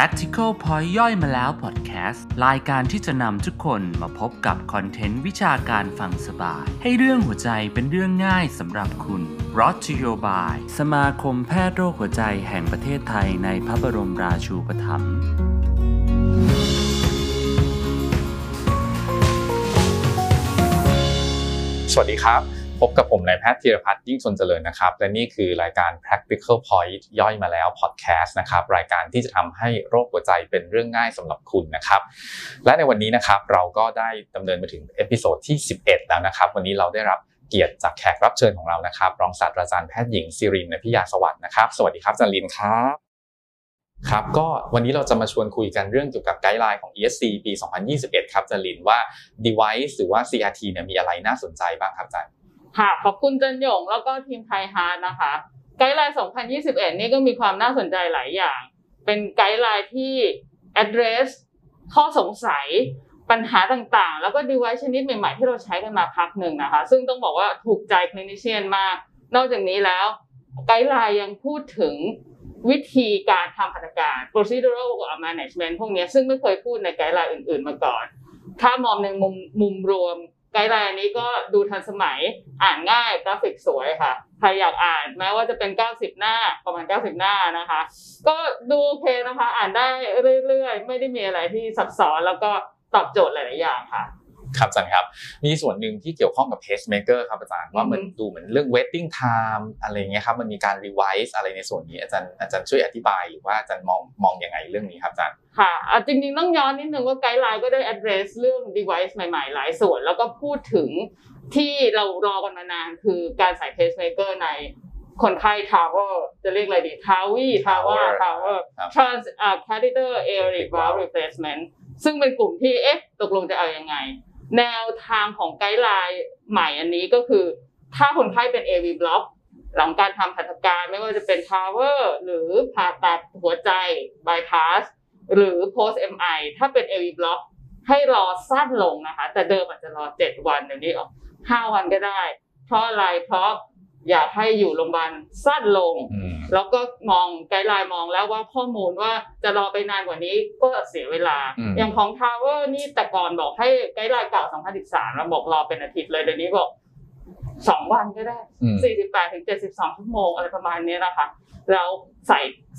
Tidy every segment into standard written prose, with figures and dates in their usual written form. Practical Point ย่อยมาแล้ว Podcast รายการที่จะนำทุกคนมาพบกับคอนเทนต์วิชาการฟังสบายให้เรื่องหัวใจเป็นเรื่องง่ายสำหรับคุณ Brought to you by สมาคมแพทย์โรคหัวใจแห่งประเทศไทยในพระบรมราชูปถัมภ์สวัสดีครับพบกับผมนายแพทย์ธีรพัฒน์ยิ่งชนเจริญนะครับและนี่คือรายการ Practical Point ย่อยมาแล้ว Podcast นะครับรายการที่จะทำให้โรคหัวใจเป็นเรื่องง่ายสำหรับคุณนะครับและในวันนี้นะครับเราก็ได้ดำเนินมาถึงเอพิโซดที่11แล้วนะครับวันนี้เราได้รับเกียรติจากแขกรับเชิญของเรานะครับรองศาสตราจารย์แพทย์หญิงศิรินพิยาสวัสดิ์นะครับสวัสดีครับอาจารย์ลินครับครับก็วันนี้เราจะมาชวนคุยกันเรื่องเกี่ยวกับไกด์ไลน์ของ ESC ปี 2021 ครับอาจารย์ลินว่า device หรือว่า CRT เนี่ยมีอะไรน่าสนใจบ้างครับอาจารย์ค่ะขอบคุณจันหยงแล้วก็ทีมไทยฮาร์ทนะคะไกด์ไลน์ 2021 นี่ก็มีความน่าสนใจหลายอย่างเป็นไกด์ไลน์ที่ address ข้อสงสัยปัญหาต่างๆแล้วก็ device ชนิดใหม่ๆที่เราใช้กันมาพักหนึ่งนะคะซึ่งต้องบอกว่าถูกใจ clinician มากนอกจากนี้แล้วไกด์ไลน์ยังพูดถึงวิธีการทำพัฒนาการ procedural management พวกนี้ซึ่งไม่เคยพูดในไกด์ไลน์อื่นๆมาก่อนถ้ามองในมุมรวมไกด์ไลน์นี้ก็ดูทันสมัยอ่านง่ายกราฟิกสวยค่ะใครอยากอ่านแม้ว่าจะเป็น90หน้าประมาณ90หน้านะคะก็ดูโอเคนะคะอ่านได้เรื่อยๆไม่ได้มีอะไรที่ซับซ้อนแล้วก็ตอบโจทย์หลายๆอย่างค่ะครับอาจารย์ครับมีส่วนหนึ่งที่เกี่ยวข้องกับ pacemaker ครับอาจารย์ว่ามันดูเหมือนเรื่อง waiting time อะไรเงี้ยครับมันมีการ revise อะไรในส่วนนี้อาจารย์ช่วยอธิบายหรือว่าอาจารย์มองยังไงเรื่องนี้ครับอาจารย์ค่ะจริงๆต้องย้อนนิดนึงว่าไกด์ไลน์ก็ได้ address เรื่อง device ใหม่ๆหลายส่วนแล้วก็พูดถึงที่เรารอกันมานานคือการใส่ pacemaker ในคนไข้ tower จะเรียกอะไรดี tower transcatheter aortic valve replacement ซึ่งเป็นกลุ่มที่เอ๊ะตกลงจะเอายังไงแนวทางของไกด์ไลน์ใหม่อันนี้ก็คือถ้าคนไข้เป็น AV block หลังการทำหัตถการไม่ว่าจะเป็น tower หรือผ่าตัดหัวใจ bypass หรือ post MI ถ้าเป็น AV block ให้รอสั้นลงนะคะแต่เดิมอาจจะรอ7วันเดี๋ยวนี้ออก5วันก็ได้เพราะอะไรเพราะอยากให้อยู่โรงพยาบาลสั้นลงแล้วก็มองไกด์ไลน์มองแล้วว่าข้อมูลว่าจะรอไปนานกว่านี้ก็เสียเวลาอย่างของ Tower นี่แต่ก่อนบอกให้ไกด์ไลน์เก่า2013แล้วบอกรอเป็นอาทิตย์เลยเดี๋ยวนี้บอก2วันก็ได้48ถึง72ชั่วโมงอะไรประมาณนี้นะคะแล้วใ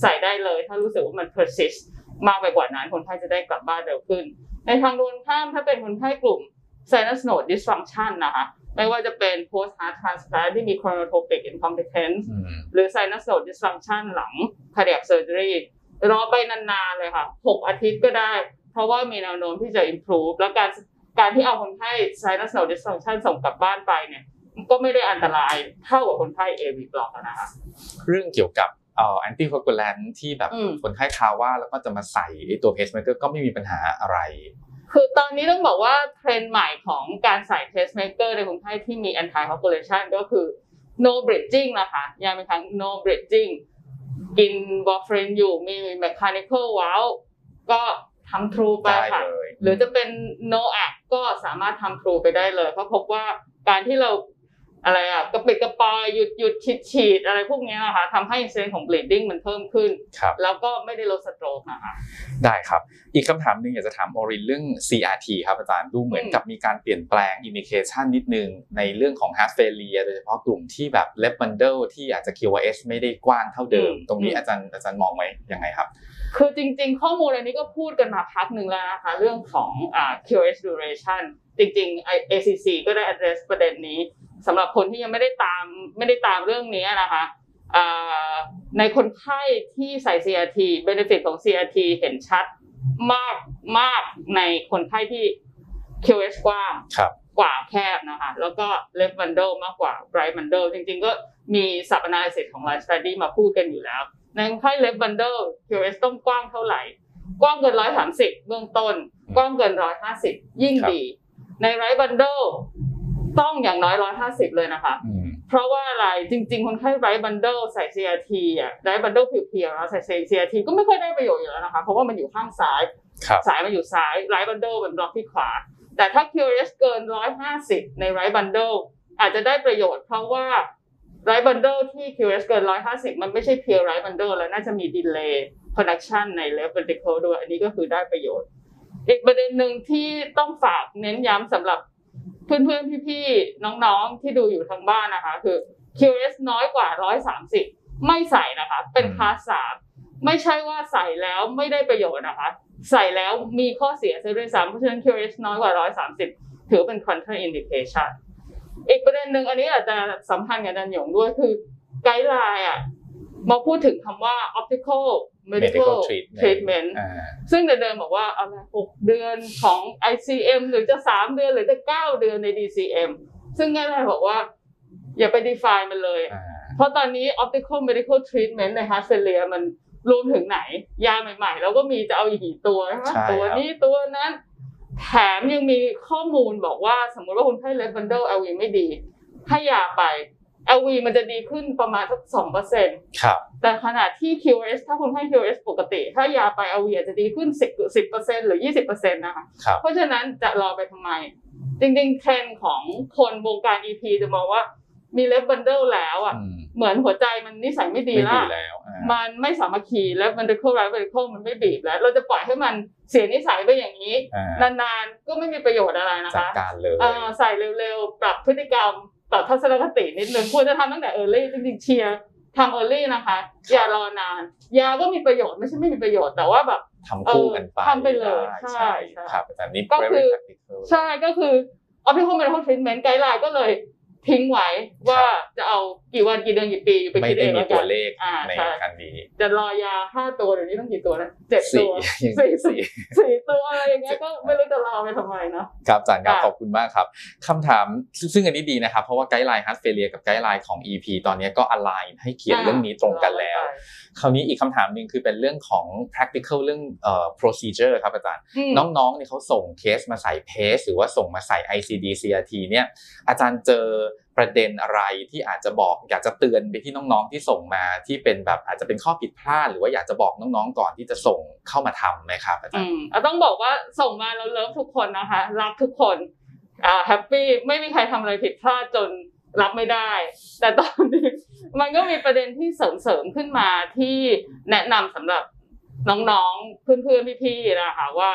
ส่ได้เลยถ้ารู้สึกว่ามัน persist มากไปกว่านั้นคนไข้จะได้กลับบ้านเร็วขึ้นในทางตรงข้ามถ้าเป็นคนไข้กลุ่ม sinus node dysfunction นะคะไม่ว่าจะเป็น post heart transplant ที่มี chronotropic incompetence หรือ sinus node dysfunction หลัง cardiac surgery รอไปนานๆเลยค่ะ6อาทิตย์ก็ได้เพราะว่ามีแนวโน้มที่จะ improve แล้วการที่เอาคนไข้ sinus node dysfunction ส่งกลับบ้านไปเนี่ยก็ไม่ได้อันตรายเท่ากับคนไข้ AV block นะคะเรื่องเกี่ยวกับanticoagulant ที่แบบคนไข้ทาว่าแล้วก็จะมาใส่ตัว pacemaker ก็ไม่มีปัญหาอะไรคือตอนนี้ต้องบอกว่าเทรนด์ใหม่ของการใส่ pacemaker ในคนไข้ที่มี anticoagulation ก็คือ no bridging นะคะยาเป็นครั้ง no bridging กิน warfarin อยู่มี mechanical valve ก็ทำ through ไปค่ะหรือจะเป็น no act ก็สามารถทำ through ไปได้เลยเพราะพบว่าการที่เราอะไรอ่ะกระปิดกระปอยหยุดฉีดอะไรพวกนี้นะคะทำให้เซนของ bleeding มันเพิ่มขึ้นแล้วก็ไม่ได้ลดสโตรกนะคะได้ครับอีกคำถามหนึ่งอยากจะถามออรินเรื่อง CRT ครับอาจารย์ดูเหมือนกับมีการเปลี่ยนแปลง indication นิดนึงในเรื่องของ heart failure โดยเฉพาะกลุ่มที่แบบ Left Bundle ที่อาจจะ QRS ไม่ได้กว้างเท่าเดิมตรงนี้อาจารย์มองไว้ยังไงครับคือจริงๆข้อมูลอันนี้ก็พูดกันมาพักหนึ่งแล้วนะคะเรื่องของQRS duration จริงๆ ACC ก็ได้ address ประเด็นนี้สำหรับคนที่ยังไม่ได้ตามเรื่องนี้นะคะในคนไข้ที่ใส่ CRT benefit ของ CRT เห็นชัดมากในคนไข้ที่ QRS กว้างกว่าแคบนะคะแล้วก็ Left Bundle มากกว่า Right Bundle จริงๆก็มี sub analysis ของ Life Study มาพูดกันอยู่แล้วในคนไข้ Left Bundle QRS ต้องกว้างเท่าไหร่กว้างเกิน130เบื้องต้นกว้างเกิน150ยิ่งดีใน Right Bundleต้องอย่างน้อย150เลยนะคะเพราะว่าอะไรจริงๆคนไข้ไรท์บันเดิลใส่ CRT อ่ะไรท์บันเดิลเพียวๆแล้วใส่ CRT ก็ไม่ค่อยได้ประโยชน์อยู่แล้วนะคะเพราะว่ามันอยู่ข้างซ้ายสายมันอยู่ซ้ายไรท์บันเดิลมันบล็อกที่ขวาแต่ถ้า QRS เกิน150ในไรท์บันเดิลอาจจะได้ประโยชน์เพราะว่า Right Bundle ที่ QRS เกิน150มันไม่ใช่ Pure Right Bundle แล้วน่าจะมี Delay Connection ใน Left Ventricle ด้วยอันนี้ก็คือได้ประโยชน์อีกประเด็นหนึ่งที่ต้องฝากเน้นย้ำสำหรับเพื่อนๆพี่ๆน้องๆที่ดูอยู่ทางบ้านนะคะคือ QRS น้อยกว่า130ไม่ใส่นะคะเป็นคลาส3ไม่ใช่ว่าใส่แล้วไม่ได้ประโยชน์นะคะใส่แล้วมีข้อเสียซะด้วยซ้ำเพราะฉะนั้น QRS น้อยกว่า130ถือเป็น contraindication อีกประเด็นหนึ่งอันนี้อาจจะสัมพันธ์กับดันหยงด้วยคือไกด์ไลน์อ่ะมาพูดถึงคำว่า optical medical treatment ซึ่งเดิมบอกว่าอะไร6เดือนของ ICM หรือจะ3เดือนหรือจะ9เดือนใน DCM ซึ่งไกด์ไลน์บอกว่าอย่าไป define มันเลยเพราะตอนนี้ optical medical treatment ใน heart failure มันรวมถึงไหนยาใหม่ๆแล้วก็มีจะเอาอีกกี่ตัวนะคะตัวนี้ตัวนั้นแถมยังมีข้อมูลบอกว่าสมมติว่าคุณให้ Left Bundle LV ไม่ดีให้ยาไป LV มันจะดีขึ้นประมาณสัก 2% ครับแต่ขณะที่ QRS ถ้าคุณให้ QRS ปกติถ้ายาไป LV อาจจะดีขึ้น 10% หรือ 20% นะคะเพราะฉะนั้นจะรอไปทำไมจริงๆเทรนด์ของคนวงการ EP จะมองว่ามี Left Bundle แล้วอ่ะเหมือนหัวใจมันนิสัยไม่ดีแล้วมันไม่สามัคคีแล้วมันจะเข้าไรไปเข้ามันไม่บีบแล้วเราจะปล่อยให้มันเสียนิสัยไปอย่างนี้นานๆก็ไม่มีประโยชน์อะไรนะคะจัดการเลยใส่เร็วๆปรับพฤติกรรมปรับทัศนคตินิดนึงควรจะทำตั้งแต่ early จริงๆเชียร์ทำ early นะคะอย่ารอนานยาก็มีประโยชน์ไม่ใช่ไม่มีประโยชน์แต่ว่าแบบทำคู่กันไปทำไปเลยใช่ครับอันนี้ก็คือใช่ก็คือออฟฟิศโฮมเป็นห้องทรีทเมนต์ไกด์ไลน์ก็เลยทิ้งไว้ว่าจะเอากี่วันกี่เดือนกี่ปีไปคิดเองแล้วกันไม่ได้มีตัวเลขในการดีจะรอยา5ตัวเดี๋ยวนี้ต้องกี่ตัวนะ7ตัว4ตัวอะไรอย่างเงี้ยก็ไม่รู้จะรอไปทำไมเนาะครับอาจารย์ครับขอบคุณมากครับคำถามซึ่งอันนี้ดีนะครับเพราะว่าไกด์ไลน์ Heart Failure กับไกด์ไลน์ของ EP ตอนนี้ก็ align ให้เขียนเรื่องนี้ตรงกันแล้วคราวนี้อีกคำถามนึงคือเป็นเรื่องของ practical เรื่องprocedure ครับอาจารย์น้องๆเนี่ยเขาส่งเคสมาใส่เพสหรือว่าส่งมาใส่ ICD CRT เนี่ยอาจารย์เจอประเด็นอะไรที่อาจจะบอกอยากจะเตือนไปที่น้องๆที่ส่งมาที่เป็นแบบอาจจะเป็นข้อผิดพลาดหรือว่าอยากจะบอกน้องๆก่อนที่จะส่งเข้ามาทำไหมครับอาจารย์ต้องบอกว่าส่งมาเราเลิฟทุกคนนะคะรักทุกคนแฮปปี้ไม่มีใครทำอะไรผิดพลาดจนรับไม่ได้แต่ตอนนี้มันก็มีประเด็นที่เสริมขึ้นมาที่แนะนำสำหรับน้องๆเพื่อนๆพี่ๆนะคะว่า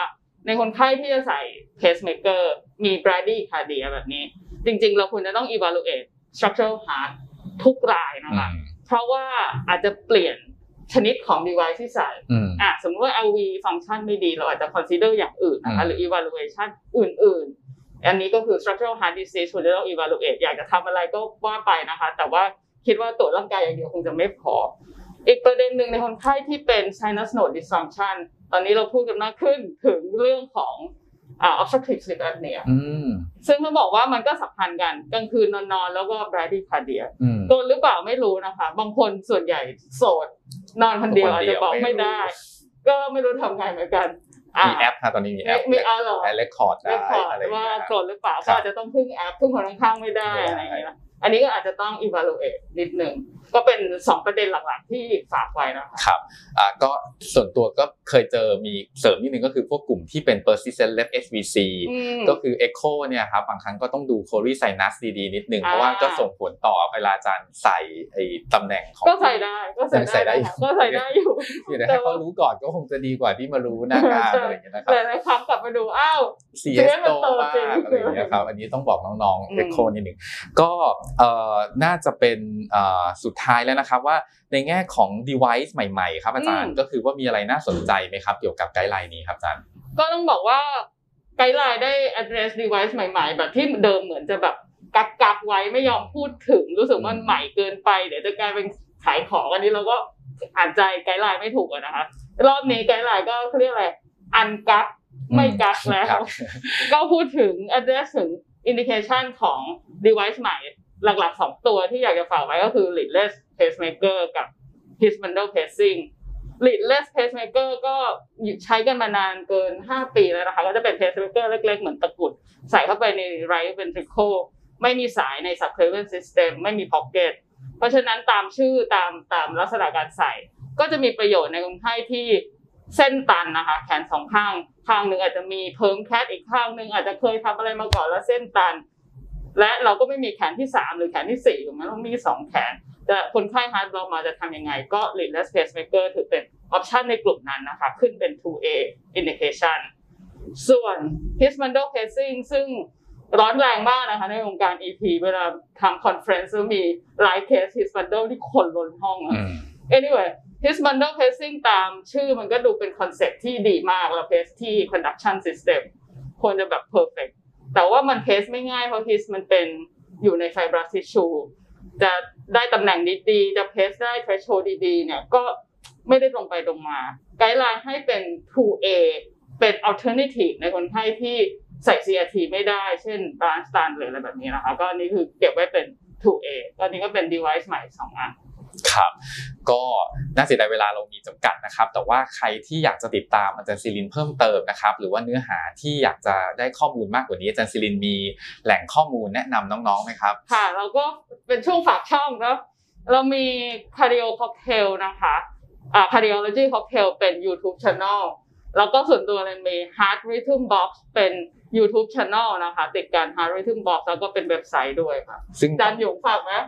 ในคนไข้ที่จะใส่เพสเมเกอร์มีบรดี้คาร์เดียแบบนี้จริงๆเราควรจะต้อง evaluate structural heart ทุกรายนะคะเพราะว่าอาจจะเปลี่ยนชนิดของ device ที่ใส่สมมติว่า LV ฟังก์ชันไม่ดีเราอาจจะ consider อย่างอื่นนะคะหรือ evaluation อื่นๆอันนี้ก็คือ structural heart disease ควรจะต้อง evaluate อยากจะทำอะไรก็ว่าไปนะคะแต่ว่าคิดว่าตรวจร่างกายอย่างเดียวคงจะไม่พออีกประเด็นหนึ่งในคนไข้ที่เป็น sinus node dysfunction ตอนนี้เราพูดกันมากขึ้นถึงเรื่องของobstructive sleep apnea ซึ่งเขาบอกว่ามันก็สัมพันธ์กันกลางคืนนอนๆแล้วก็ bradycardia โดนหรือเปล่าไม่รู้นะคะบางคนส่วนใหญ่โสดนอนคนเดียวอาจจะบอกไม่ได้ก็ไม่รู้ทำไงเหมือนกันมีแอปค่ะตอนนี้มีแอปเรคคอร์ดได้อะไรว่าโกรธหรือเปล่าก็อาจจะต้องพึ่งแอปพึ่งคนข้างๆไม่ได้อะไรอย่างเงี้ยอันนี้ก็อาจจะต้อง evaluate นิดนึงก็เป็น2ประเด็นหลักๆที่ฝากไว้นะคะครับก็ส่วนตัวก็เคยเจอมีเสริมนิดนึงก็คือพวกกลุ่มที่เป็น Persistent Left SVC ก็คือ Echo เนี่ยครับบางครั้งก็ต้องดู Coronary Sinus ดีๆนิดนึงเพราะว่าก็ส่งผลต่อเวลาอาจารย์ใส่ไอ้ตำแหน่งของก็ใส่ได้อยู่แต่ให้เขารู้ก่อนก็คงจะดีกว่าที่มารู้หน้างานอะไรอย่างเงี้ยนะครับหลายๆครั้งกลับมาดูอ้าวเสียโตมากอะไรอย่างเงี้ยครับอันนี้ต้องบอกน้องๆ Echo นิดนึงก็น่าจะเป็นสุดท้ายแล้วนะครับว่าในแง่ของ device ใหม่ๆครับอาจารย์ก็คือว่ามีอะไรน่าสนใจไหมครับเกี่ยวกับไกด์ไลน์นี้ครับอาจารย์ก็ต้องบอกว่าไกด์ไลน์ได้ address device ใหม่ๆแบบที่เดิมเหมือนจะแบบกักไว้ไม่ยอมพูดถึงรู้สึกว่าใหม่เกินไปเดี๋ยวจะกลายเป็นขายของอันนี้เราก็อ่านใจไกด์ไลน์ไม่ถูกนะคะรอบนี้ไกด์ไลน์ก็เขาเรียกอะไรอันกักไม่กักแล้วก็พูดถึง address ถึง indication ของ device ใหม่หลักๆ2ตัวที่อยากจะฝากไว้ก็คือ Leadless pacemaker กับ His bundle pacing Leadless pacemaker ก็ใช้กันมานานเกิน5ปีแล้วนะคะก็จะเป็น pacemaker เล็กๆเหมือนตะกุดใส่เข้าไปใน Right ventricle ไม่มีสายใน subclavian system ไม่มี pocket เพราะฉะนั้นตามชื่อตามลักษณะการใส่ก็จะมีประโยชน์ในคนไข้ที่เส้นตันนะคะแขน2ข้างข้างนึงอาจจะมีเพิร์มแคทอีกข้างนึงอาจจะเคยทำอะไรมาก่อนแล้วเส้นตันและเราก็ไม่มีแขนที่3หรือแขนที่4ถูกมั้ยเรามี2แขน จะคนไข้ heart block มาจะทำยังไงก็ leadless pacemaker ถือเป็นออปชันในกลุ่มนั้นนะคะขึ้นเป็น 2A indication ส่วน his bundle pacing ซึ่งร้อนแรงมากนะคะในวงการ EP เวลาทำ conference มีหลายเคส his bundle ที่คนล้นห้องอ่ะ anyway his bundle pacing ตามชื่อมันก็ดูเป็นคอนเซ็ปต์ที่ดีมากแล้วเพสที่ conduction system ควรจะแบบ perfect แต่ว่ามันเพสไม่ง่ายเพราะ his มันเป็นอยู่ใน fibrous tissue จะได้ตำแหน่งดีๆจะเพสได้ threshold ดีๆเนี่ยก็ไม่ได้ตรงไปตรงมาไกด์ไลน์ให้เป็น 2A เป็น alternative ในคนไข้ที่ใส่ CRT ไม่ได้เช่นบาลานซ์สตันหรืออะไรแบบนี้นะคะก็นี่คือเก็บไว้เป็น 2A ตอนนี้ก็เป็น device ใหม่2อันครับก็น่าเสียดายเวลาเรามีจำกัดนะครับแต่ว่าใครที่อยากจะติดตามอาจารย์ศิรินเพิ่มเติมนะครับหรือว่าเนื้อหาที่อยากจะได้ข้อมูลมากกว่านี้อาจารย์ศิรินมีแหล่งข้อมูลแนะนำน้องๆไหมครับค่ะเราก็เป็นช่วงฝากช่องครับเรามี Cardio Cocktail นะคะCardiology Cocktail เป็น YouTube Channel แล้วก็ส่วนตัวเรามี Heart Rhythm Box เป็น YouTube Channel นะคะติดกัน Heart Rhythm Box แล้วก็เป็นเว็บไซต์ด้วยค่ะอาจารย์หยงฝากมั้ย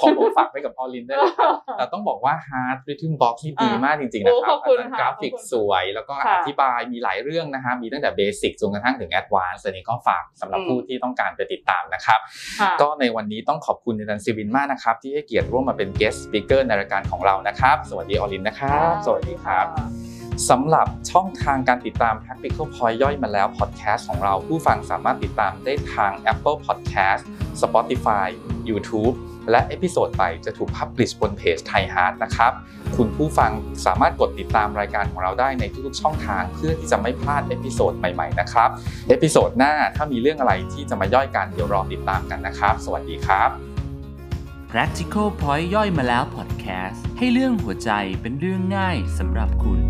ขอผมฝากไว้กับออลินได้เลยแต่ต้องบอกว่า Heart Rhythm Box นี่ดีมากจริงๆนะครับกราฟิกสวยแล้วก็อธิบายมีหลายเรื่องนะฮะมีตั้งแต่เบสิกจนกระทั่งถึงแอดวานซ์อันนี้ก็ฝากสำหรับผู้ที่ต้องการไปติดตามนะครับก็ในวันนี้ต้องขอบคุณอาจารย์ศิรินมากนะครับที่ให้เกียรติร่วมมาเป็น guest speaker ในรายการของเรานะครับสวัสดีออลินนะครับสวัสดีครับสำหรับช่องทางการติดตาม Practical Point ย่อยมาแล้ว Podcast ของเราผู้ฟังสามารถติดตามได้ทาง Apple Podcast Spotify YouTube และเอพิโซดไปจะถูกพับลิชบนเพจ Thai Heart นะครับคุณผู้ฟังสามารถกดติดตามรายการของเราได้ในทุกๆช่องทางเพื่อที่จะไม่พลาดเอพิโซดใหม่ๆนะครับเอพิโซดหน้าถ้ามีเรื่องอะไรที่จะมาย่อยกันเดี๋ยวรอติดตามกันนะครับสวัสดีครับ Practical Point ย่อยมาแล้ว Podcast ให้เรื่องหัวใจเป็นเรื่องง่ายสำหรับคุณ